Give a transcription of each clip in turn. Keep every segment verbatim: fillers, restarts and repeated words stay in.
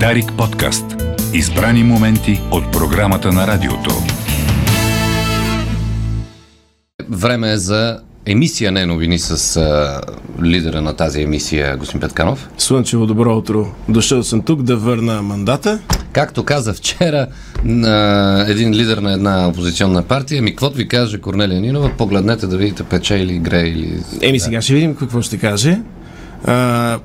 Дарик подкаст. Избрани моменти от програмата на радиото. Време е за емисия Не! Новини с а, лидера на тази емисия, господин Петканов. Слънчево добро утро. Дошъл съм тук да върна мандата. Както каза вчера а, един лидер на една опозиционна партия, ми каквото ви каже Корнелия Нинова, погледнете да видите пече или грее или... Еми сега ще видим какво ще каже. А,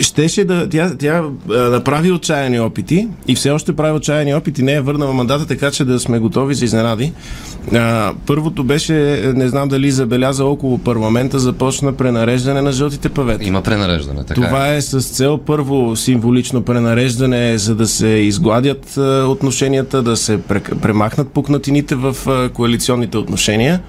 щеше да... Тя, тя направи да отчаяни опити и все още прави отчаяни опити. Не е върнала мандата, така че да сме готови за изненади. А, първото беше, не знам дали забеляза, около парламента започна пренареждане на жълтите павета. Има пренареждане, така. Това е с цел първо символично пренареждане, за да се изгладят а, отношенията, да се премахнат пукнатините в а, коалиционните отношения.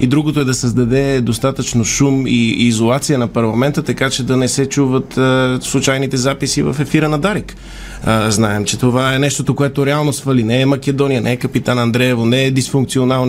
И другото е да създаде достатъчно шум и, и изолация на парламента, така че да не се чуват а, случайните записи в ефира на Дарик. А, знаем, че това е нещото, което реално свали. Не е Македония, не е Капитан Андреево, не е дисфункционално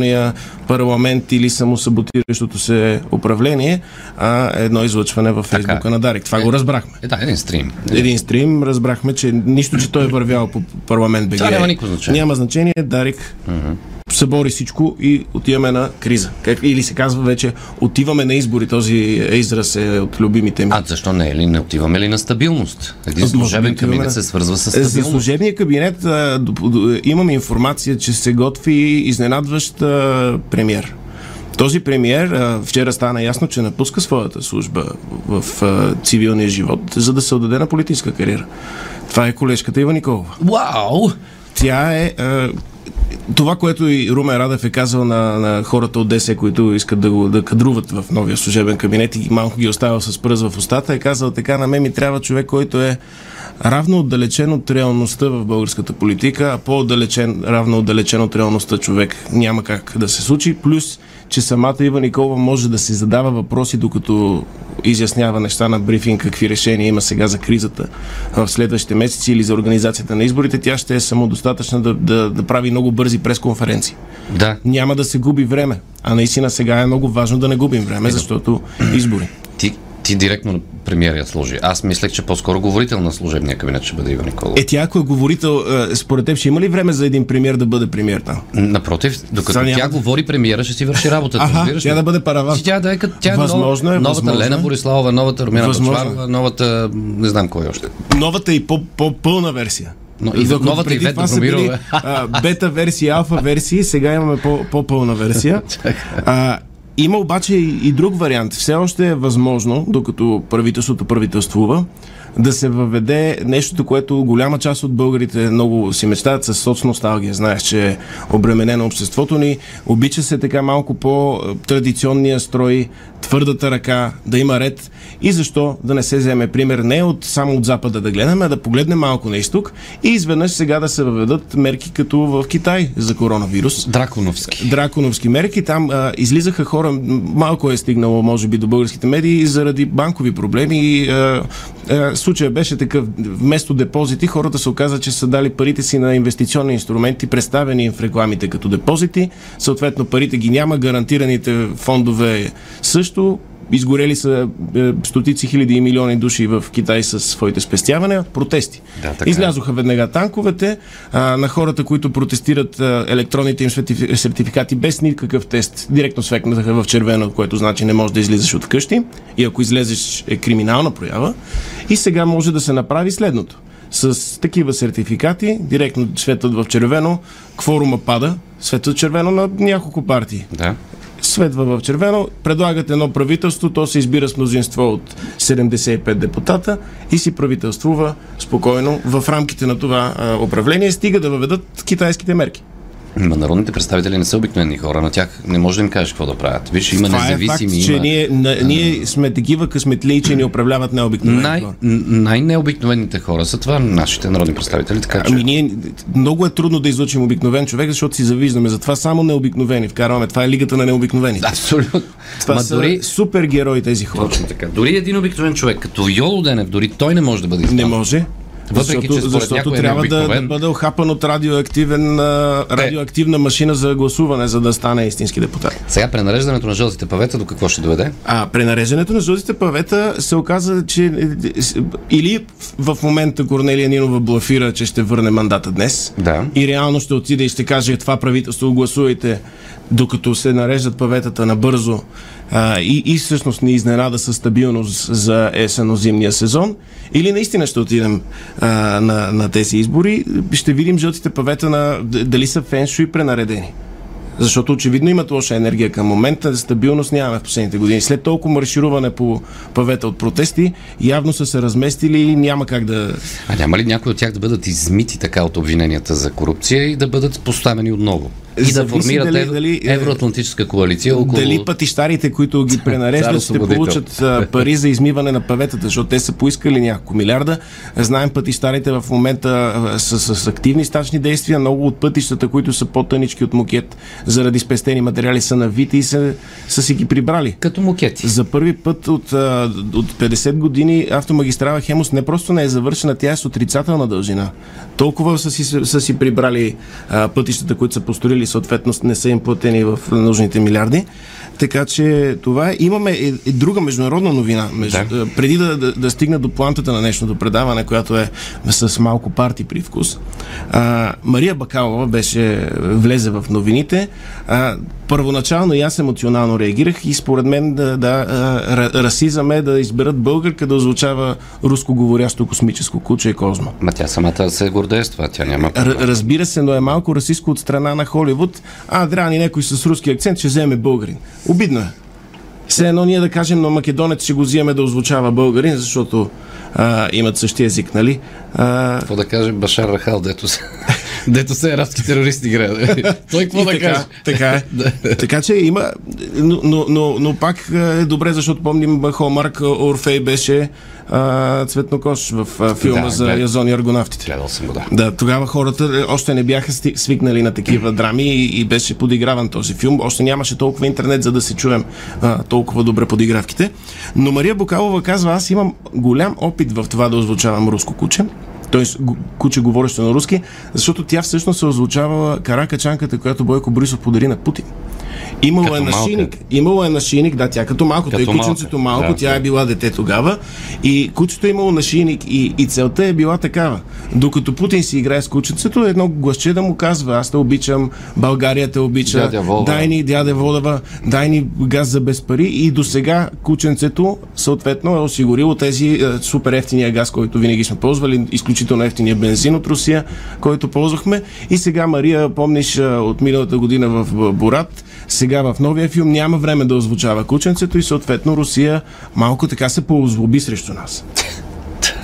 парламент или самосаботиращото се управление, а едно излъчване във Фейсбука така на Дарик. Това е, го разбрахме. Е, да, един стрим. Един стрим, разбрахме, че нищо, че той е вървял по парламент Б Г. Няма никакво значение. Няма значение, Дарик uh-huh. събори всичко и отиваме на криза. Как, или се казва вече, отиваме на избори, този израз е от любимите ми. А защо не е ли? Не отиваме ли на стабилност? Един служебен кабинет на... се свързва с стабилност. За служебния кабинет а, имам информация, че се готви изненадващ премиер. Този премиер вчера стана ясно, че напуска своята служба в цивилния живот, за да се отдаде на политическа кариера. Това е колежката Ива Николова. Вау! Тя е... Това, което и Румен Радев е казал на, на хората от Д С, които искат да го да кадруват в новия служебен кабинет и малко ги оставил с пръст в устата, е казал така: на мен ми трябва човек, който е равно отдалечен от реалността в българската политика, а по-отдалечен, равно отдалечен от реалността човек няма как да се случи. Плюс, че самата Ива Николова може да се задава въпроси, докато изяснява неща на брифинг, какви решения има сега за кризата в следващите месеци или за организацията на изборите. Тя ще е самодостатъчна да, да, да прави много бързи пресконференции. Да. Няма да се губи време. А наистина сега е много важно да не губим време, защото избори. Ти Ти директно премиер я служи. Аз мислех, че по-скоро говорител на служебния кабинет ще бъде Ива Николова. Е, тя ако е говорител, според теб ще има ли време за един премиер да бъде премиер там? Напротив, докато няма... тя говори, премиера ще си върши работата. Аха, разбираш, тя да бъде параван. Тя да е като тя възможно, нов... новата възможно. Лена Бориславова, новата Румяна Бочварова, новата, не знам кой още. Новата и по-пълна версия. Но и за новата и това са били а, бета версия, алфа версии, сега имаме по-пълна версия. А, Има обаче и друг вариант. Все още е възможно, докато правителството правителствува, да се въведе нещото, което голяма част от българите много си мечтаят, с соцносталгия. Знаеш, че е обременено обществото ни. Обича се така малко по-традиционния строй, твърдата ръка, да има ред. И защо да не се вземе пример не от само от Запада да гледаме, а да погледнем малко на изток и изведнъж сега да се въведат мерки като в Китай за коронавирус. Драконовски. Драконовски мерки. Там а, излизаха хора, малко е стигнало може би до българските медии заради банкови проблеми и а, а, случая беше такъв. Вместо депозити, хората се оказа, че са дали парите си на инвестиционни инструменти, представени им в рекламите като депозити. Съответно, парите ги няма, гарантираните фондове също. Изгорели са е, стотици хиляди и милиони души в Китай със своите спестявания. Протести. Да, излязоха веднага танковете. А, на хората, които протестират а, електронните им сертификати без никакъв тест, директно свекнаха в червено, което значи не можеш да излизаш от къщи. И ако излезеш е криминална проява. И сега може да се направи следното. С такива сертификати, директно светът в червено, кворума пада, светът червено на няколко партии. Да. Светва в червено, предлагат едно правителство, то се избира с мнозинство от седемдесет и пет депутата и си правителствува спокойно в рамките на това а, управление, стига да въведат китайските мерки. Ма народните представители не са обикновени хора, на тях не може да им кажеш какво да правят. Виж, има това независими... Това е факт, че има... ние, на, ние сме такива късметлии, че ни управляват необикновени най, хора. Най-необикновените хора са това нашите народни представители. Така, че... Ами ние, много е трудно да излучим обикновен човек, защото си завиждаме. Затова само необикновени вкарваме. Това е лигата на необикновените. Абсолютно. Това Ма са дори... супергерои тези хора. Точно така. Дори един обикновен човек, като Йоло Денев, дори той не може да бъде избран. Не може. Въпреки, защото, че защото трябва да, да бъде охапан от радиоактивен, радиоактивна машина за гласуване, за да стане истински депутат. Сега пренареждането на жълтите павета до какво ще доведе? А, пренареждането на жълтите павета се оказа, че или в момента Корнелия Нинова блафира, че ще върне мандата днес, да, и реално ще отиде и ще каже това правителство, гласувайте, докато се нареждат паветата набързо а, и, и всъщност ни изненада със стабилност за есенно-зимния сезон, или наистина ще отидем а, на, на тези избори, ще видим жълтите павета на дали са феншуй пренаредени. Защото очевидно имат лоша енергия към момента, стабилност нямаме в последните години. След толкова маршируване по павета от протести, явно са се разместили и няма как да... А няма ли някои от тях да бъдат измити така от обвиненията за корупция и да бъдат поставени отново? И зависи да формират дали, дали, евроатлантическа коалиция около... Дали пътищарите, които ги пренареждат, ще получат пари за измиване на паветата, защото те са поискали няколко милиарда. Знаем, пътищарите в момента са с активни стачни действия. Много от пътищата, които са по-тънички от мокет, заради спестени материали, са навити и са, са си ги прибрали. Като мокети. За първи път от, от петдесет години автомагистрала Хемус не просто не е завършена, тя е с отрицателна дължина. Толкова са си, са си прибрали а, пътищата, които са построили, съответно не са им платени в нужните милиарди. Така че това е. Имаме и, и друга международна новина. Между, да. Преди да, да, да стигна до плантата на днешното предаване, която е с малко парти привкус, а, Мария Бакалова беше влезе в новините. А, първоначално и аз емоционално реагирах и според мен да, да а, расизъм е да изберат българка да озвучава рускоговорящо космическо куче и Козмо. Ма тя самата се гордее с това, тя няма... Р, разбира се, но е малко расистко от страна на Холивуд. А, драни някой с руски акцент, ще вземе българин. Обидно е. Все едно ние да кажем, но македонец ще го взимаме да озвучава българин, защото а, имат същия език, нали? А... Какво да кажем, Башар Рахал, дето се... Дето са арабски терористи гради. Той какво да каже? Така е. Така че има, но, но, но, но пак е добре, защото помним Холмарк, Орфей беше а, цветнокош в а, филма да, за Язон и аргонавтите. Гледал съм го, да. Да, тогава хората още не бяха свикнали на такива драми и, и беше подиграван този филм. Още нямаше толкова интернет, за да се чуем а, толкова добре подигравките. Но Мария Бакалова казва, аз имам голям опит в това да озвучавам руско куче. Т.е. куче говорещо на руски, защото тя всъщност се озвучавала каракачанката, която Бойко Борисов подари на Путин. Имало е нашийник, имало е нашийник, да, тя като малко, като тъй кученцето малко, да, тя е била дете тогава и кучето е имало нашийник и, и целта е била такава. Докато Путин си играе с кученцето, едно гласче да му казва, аз те обичам, България те обича, дядя дай ни дяде Волова, дай ни газ за без пари и до сега кученцето съответно е осигурило тези е, супер ефтиния газ, който винаги сме ползвали, изключително ефтиния бензин от Русия, който ползвахме и сега Мария, помниш от миналата година в Борат, сега в новия филм няма време да озвучава кученцето и съответно Русия малко така се поозлоби срещу нас.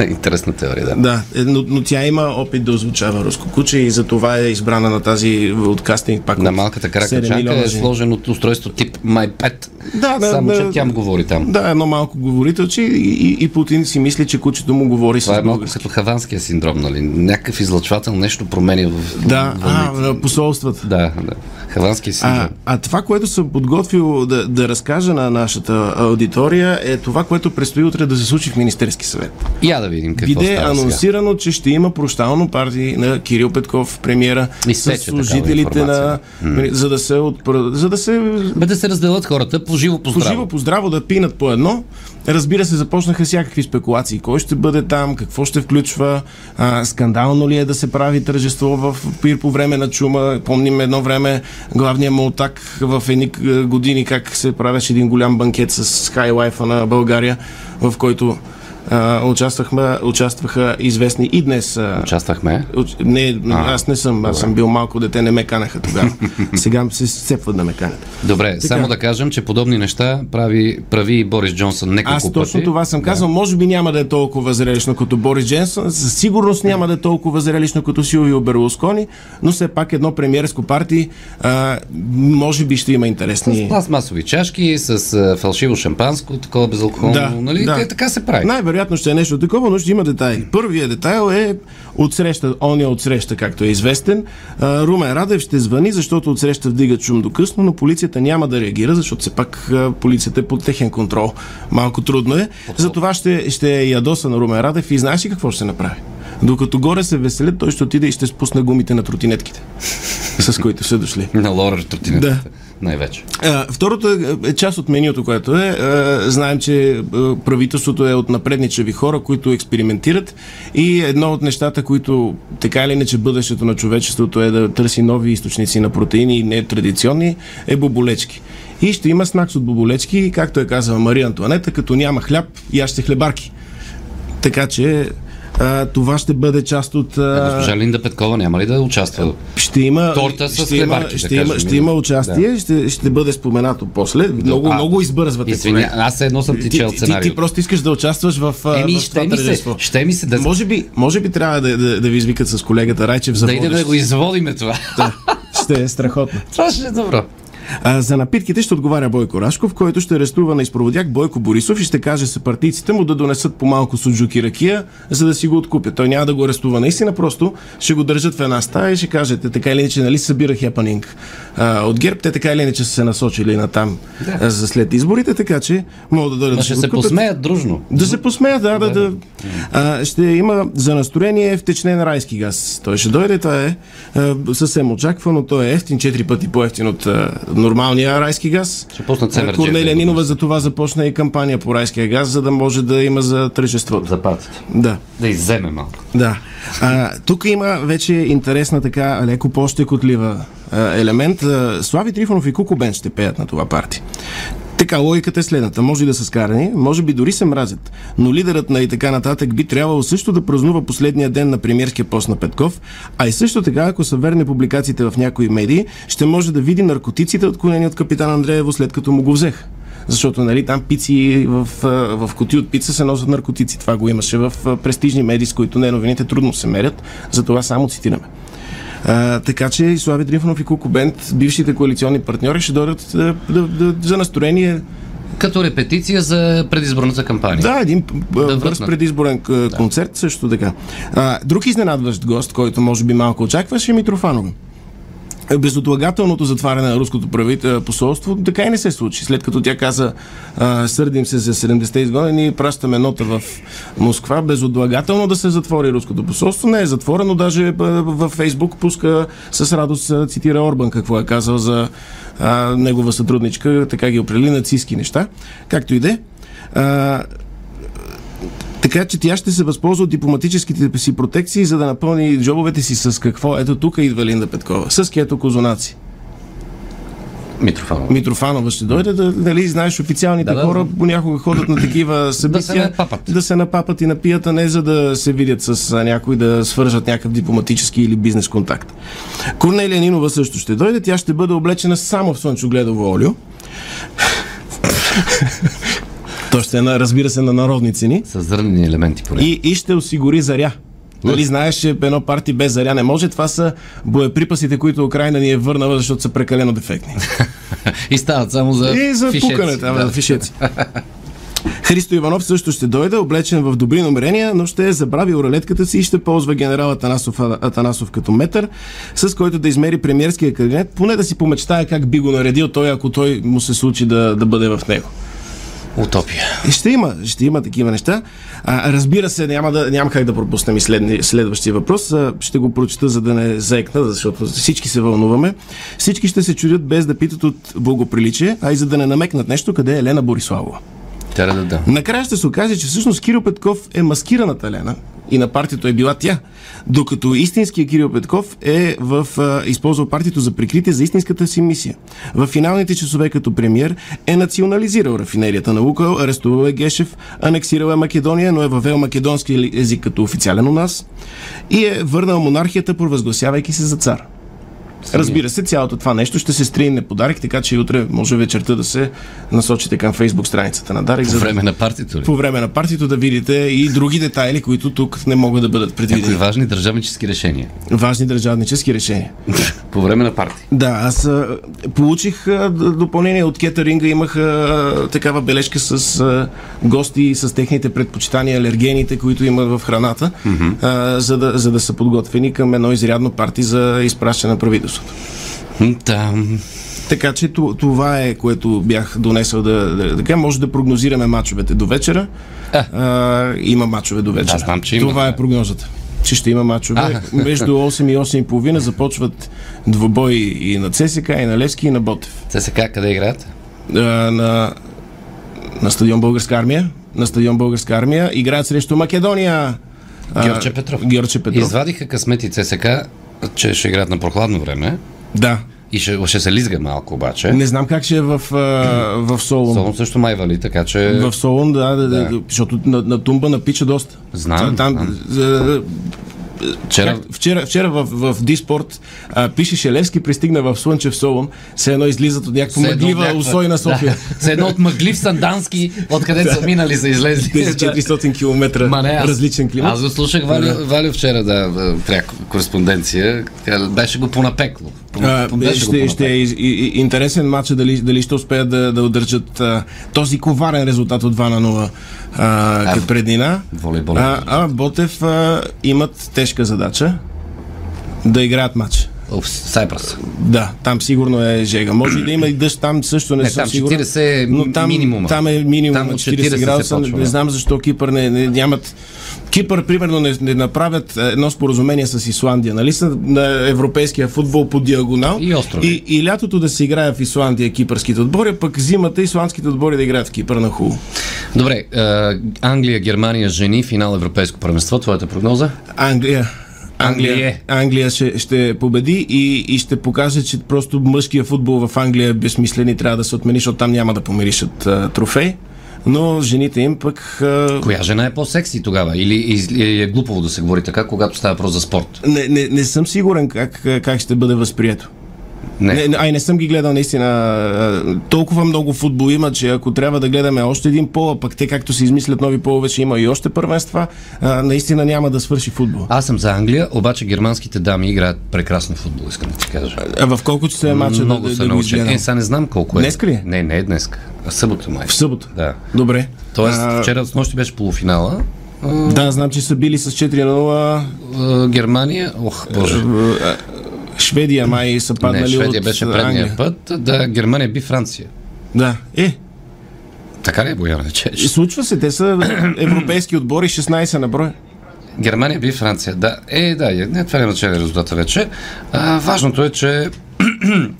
Интересна теория, да. Да, но, но тя има опит да озвучава руско куче и за това е избрана на тази от кастинг пак. На малката каракачанка е сложен от устройство тип MyPet. Да, да, само, да, че тя му говори там. Да, едно малко говорителче и, и, и Путин си мисли, че кучето му говори това с български. Това е малко като хаванския синдром, нали? Някакъв излъчвател нещо променя в... Да, а, посолствата. Да, да. Хаванския синдром. А, а това, което съм подготвил да, да разкажа на нашата аудитория е това, което предстои утре да се случи в Министерски съвет. Я да видим какво става сега. Биде анонсирано, че ще има прощално парти на Кирил Петков, премиера, с служителите на... Mm. За да се... От... За да се... Бе да се разделят хората по живо, по здраво. По живо, по здраво да пинат по едно. Разбира се, започнаха всякакви спекулации. Кой ще бъде там, какво ще включва, а, скандално ли е да се прави тържество в пир по време на чума. Помним едно време главния мултак в едни години как се правеше един голям банкет с хайлайфа на България, в който Uh, участвахме, участваха известни и днес. Uh, Участвахме? Уч... Не, а, аз не съм, добре. Аз съм бил малко дете, не ме канаха тогава. Сега се сцепват да ме канят. Добре, така, само да кажем, че подобни неща прави, прави Борис Джонсон неколко пъти. Аз точно пъти. това съм казал, да. Може би няма да е толкова зрелищно като Борис Джонсон, със сигурност няма да е толкова зрелищно като Силвио Берлускони, но все пак едно премиерско парти uh, може би ще има интересни... С пластмасови чашки, с uh, фалшиво шампанско, такова безалкохолно, да, нали? Да. Те, така се прави. Най- вероятно ще е нещо такова, но ще има детайли. Първият детайл е отсреща, он е отсреща, както е известен. Румен Радев ще звъни, защото отсреща вдига чум до късно, но полицията няма да реагира, защото все пак полицията е под техен контрол. Малко трудно е. Затова ще, ще ядоса на Румен Радев и знаеш ли какво ще направи? Докато горе се веселят, той ще отиде и ще спусне гумите на тротинетките, с които са дошли. На лорер тротинетките. Да. Най-вече. А, второто е част от менюто, което е. А, знаем, че правителството е от напредничави хора, които експериментират, и едно от нещата, които така или иначе бъдещето на човечеството е да търси нови източници на протеини, не традиционни, е боболечки. И ще има снакс от боболечки, както е казала Мария Антоанета, като няма хляб, яще хлебарки. Така че а, това ще бъде част от... А... А, госпожа Линда Петкова няма ли да участва? Ще има... Торта с ще хлебарки, ще да има, кажем. Ще има участие, да. ще, ще бъде споменато после. Много, а, много избързвате. Извиня, аз едно съм ти чел сценарий. Ти, ти просто искаш да участваш в, Еми, в ще това тържество. Ще ми се да... Може би, може би трябва да, да, да ви извикат с колегата Райчев за водещо. Да идем да го изводиме това. Да, ще е страхотно. Това ще е добро. А, за напитките ще отговаря Бойко Рашков, който ще арестува на изпроводяк Бойко Борисов и ще каже съпартийците му да донесат по-малко суджук и ракия, за да си го откупят. Той няма да го арестува наистина, просто ще го държат в една стая и ще кажете, така или иначе, нали събира хепанинг от ГЕРБ, те така или иначе са се насочили на там да. за след изборите, така че могат да дойдат да ще се откупят. Посмеят дружно. Да се посмеят, да, да, да. да. А, ще има за настроение втечнен райски газ. Той ще дойде, това е а, съвсем очаквано, той е ефтин, четири пъти по-ефтин от нормалния райски газ. Корнелия Нинова за това започна и кампания по райския газ, за да може да има за тържеството. За патите. Да. Да изземе малко. Да. А, тук има вече интересна така леко по-щекотлива елемент. А, Слави Трифонов и Куку Бен ще пеят на това парти. Така, логиката е следната. Може и да са скарани, може би дори се мразят, но лидерът на и така нататък би трябвало също да празнува последния ден на премиерския пост на Петков, а и също така, ако са верни публикациите в някои медии, ще може да види наркотиците, отклонени от капитан Андреево, след като му го взех. Защото, нали, там пици в, в кутии от пица се носят наркотици. Това го имаше в престижни медии, с които не новините трудно се мерят, затова само цитираме. А, така че и Слави Трифонов и Куку Бен, бившите коалиционни партньори, ще дойдат да, да, да, за настроение. Като репетиция за предизборната кампания. Да, един да бърз предизборен концерт да. също така. А, друг изненадващ гост, който може би малко очакваше, е Митрофанов. Безотлагателното затваряне на руското посолство така и не се случи. След като тя каза а, сърдим се за седемдесетте изгонени, пращаме нота в Москва, безотлагателно да се затвори руското посолство. Не е затворено, даже във Фейсбук пуска с радост, цитира Орбан какво е казал за а, негова сътрудничка, така ги определи, нацистки неща. Както и де. А, Така че тя ще се възползва от дипломатическите си протекции, за да напълни джобовете си с какво. Ето тук идва Линда Петкова. С кето козунаци. Митрофанова. Митрофанова ще дойде, да, нали, знаеш, официалните да, да, хора понякога ходят на такива събития, да се, да се напапат и напият, а не за да се видят с някой, да свържат някакъв дипломатически или бизнес контакт. Корнелия Нинова също ще дойде, тя ще бъде облечена само в слънчогледово олио. То ще е, разбира се, на народни цени. С зърнени елементи, поне. И, и ще осигури заря. Нали знаеш, че едно парти без заря не може. Това са боеприпасите, които Украина ни е върнала, защото са прекалено дефектни. И стават само за фишеци. И за фишеци. Пукане, там, да. фишеци. Христо Иванов също ще дойде, облечен в добри намерения, но ще е забравил ролетката си и ще ползва генерал Атанасов, Атанасов като метър, с който да измери премиерския кабинет, поне да си помечтае как би го наредил той, ако той му се случи да, да бъде в него. Утопия. Ще има, ще има такива неща. А, разбира се, няма, да, няма как да пропуснем и след, следващия въпрос. А, ще го прочета, за да не заекна, защото всички се вълнуваме. Всички ще се чудят без да питат от благоприличие, а и за да не намекнат нещо, къде е Лена Бориславова. Да, да, да. Накрая ще се окаже, че всъщност Кирил Петков е маскираната Лена и на партито е била тя, докато истинският Кирил Петков е в, а, използвал партито за прикритие за истинската си мисия. В финалните часове като премиер е национализирал рафинерията на Лукойл, арестувал е Гешев, анексирал е Македония, но е въвел македонски език като официален у нас и е върнал монархията, провъзгласявайки се за цар. Разбира се, цялото това нещо ще се стрине по Дарик, така че и утре може вечерта да се насочите към Фейсбук страницата на Дарик. По време да... на партито ли? По време на партито да видите и други детайли, които тук не могат да бъдат предвидени. Някои важни държавнически решения. Важни държавнически решения. По време на парти. Да, аз а, получих а, допълнение от кетъринга, имах а, такава бележка с а, гости, с техните предпочитания, алергените, които имат в храната, mm-hmm. а, за, да, за да са подготвени към едно изрядно парти за изпращане на правителство. Там. Така че това е, което бях донесъл да, да, да може да прогнозираме мачовете до вечера. А. А, има мачове до вечера. Да, знам, че има. Това е прогнозата. че ще има мачове. А, между осем и осем и половина започват двобои и на ЦСК, и на Левски, и на Ботев. ЦСК къде играят? А, на, на стадион Българска армия. На стадион Българска армия. Играят срещу Македония. Георче Петров. Георче Петров. Извадиха късмет и ЦСК, че ще играят на прохладно време. Да. И ще, ще се лизга малко обаче. Не знам как ще е в, в Солун. Солун също май вали, така че... В Солун, да, да, да. Защото на, на Тумба напича доста. Знам. Там, знам. За... Вчера, вчера, вчера в, в Диспорт а, пишеше Левски пристигна в слънчев Солун, все едно излизат от някаква мъглива усойна София. Да. Се едно от мъглив Сандански, откъдето са минали, са излезли. Тези четиристотин километра различен климат. Аз го слушах Валю, да. Валю вчера, да, пряка кореспонденция. Беше го понапекло. А, ще, го ще е интересен матч, дали, дали ще успеят да, да удържат а, този коварен резултат от два на нула а, а, преднина. Волейбол. А, а Ботев а, имат тежка задача да играят матч. Сайпрас. Да, там сигурно е жега. Може да има и дъжд, там също не, не съм сигурен. Там четиридесет е но там, минимума. Там е минимум четиридесет градуса. Не, не знам защо Кипър не, не нямат... Кипър, примерно, не, не направят едно споразумение с Исландия, нали са на европейския футбол по диагонал. И, и, и лятото да се играе в Исландия кипърските отбори, пък зимата исландските отбори да играят в Кипър на хубаво. Добре, е, Англия, Германия, жени, финал европейско първенство. Твоята прогноза? Англия. Англия, Англия ще, ще победи и, и ще покаже, че просто мъжкия футбол в Англия е безсмислен и трябва да се отмени, защото там няма да помиришат а, трофей. Но жените им пък... А... Коя жена е по-секси тогава? Или, или е глупово да се говори така, когато става въпрос за спорт? Не, не, не съм сигурен как, как ще бъде възприето. Не. Не, ай, не съм ги гледал наистина. Толкова много футбол има, че ако трябва да гледаме още един пол, пък те както се измислят нови полове, ще има и още първенства, а, наистина няма да свърши футбол. Аз съм за Англия, обаче германските дами играят прекрасно футбол, искам да ти кажа. А, а в колко часа е матча? Много да, са да научени. Е, сега не знам колко е. Днеска ли? Не, не е днеска. Събота май. В събота? Да. Добре. Тоест а... вчера с нощи беше полуфинала. Да, знам, че са били с четири на нула. Германия? Ох, боже. Шведия май са паднали от Шведия беше предния път, да, Германия би Франция. Да, е. Така ли е, Бояна? Случва се, те са европейски отбори, шестнадесет на брой. Германия би Франция, да. Е, да, не, това не начали резултата вече. А, важното е, че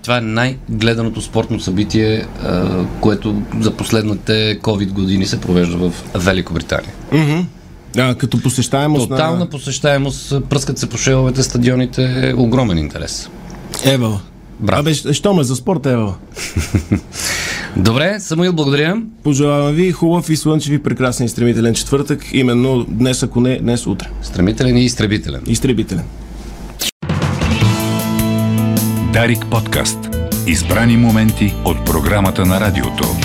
това е най-гледаното спортно събитие, а, което за последните COVID години се провежда в Великобритания. Mm-hmm. Да, като посещаемост. Тотална на... посещаемост, пръскат се по шеловете, стадионите, е огромен интерес. Ева. Абе, що ме за спорт, Ева? Добре, Самуил, благодаря. Пожелавам ви хубав и слънчев и прекрасен и стремителен четвъртък, именно днес, ако не, днес утре. Стремителен и изтребителен. Изтребителен. Дарик подкаст. Избрани моменти от програмата на радиото.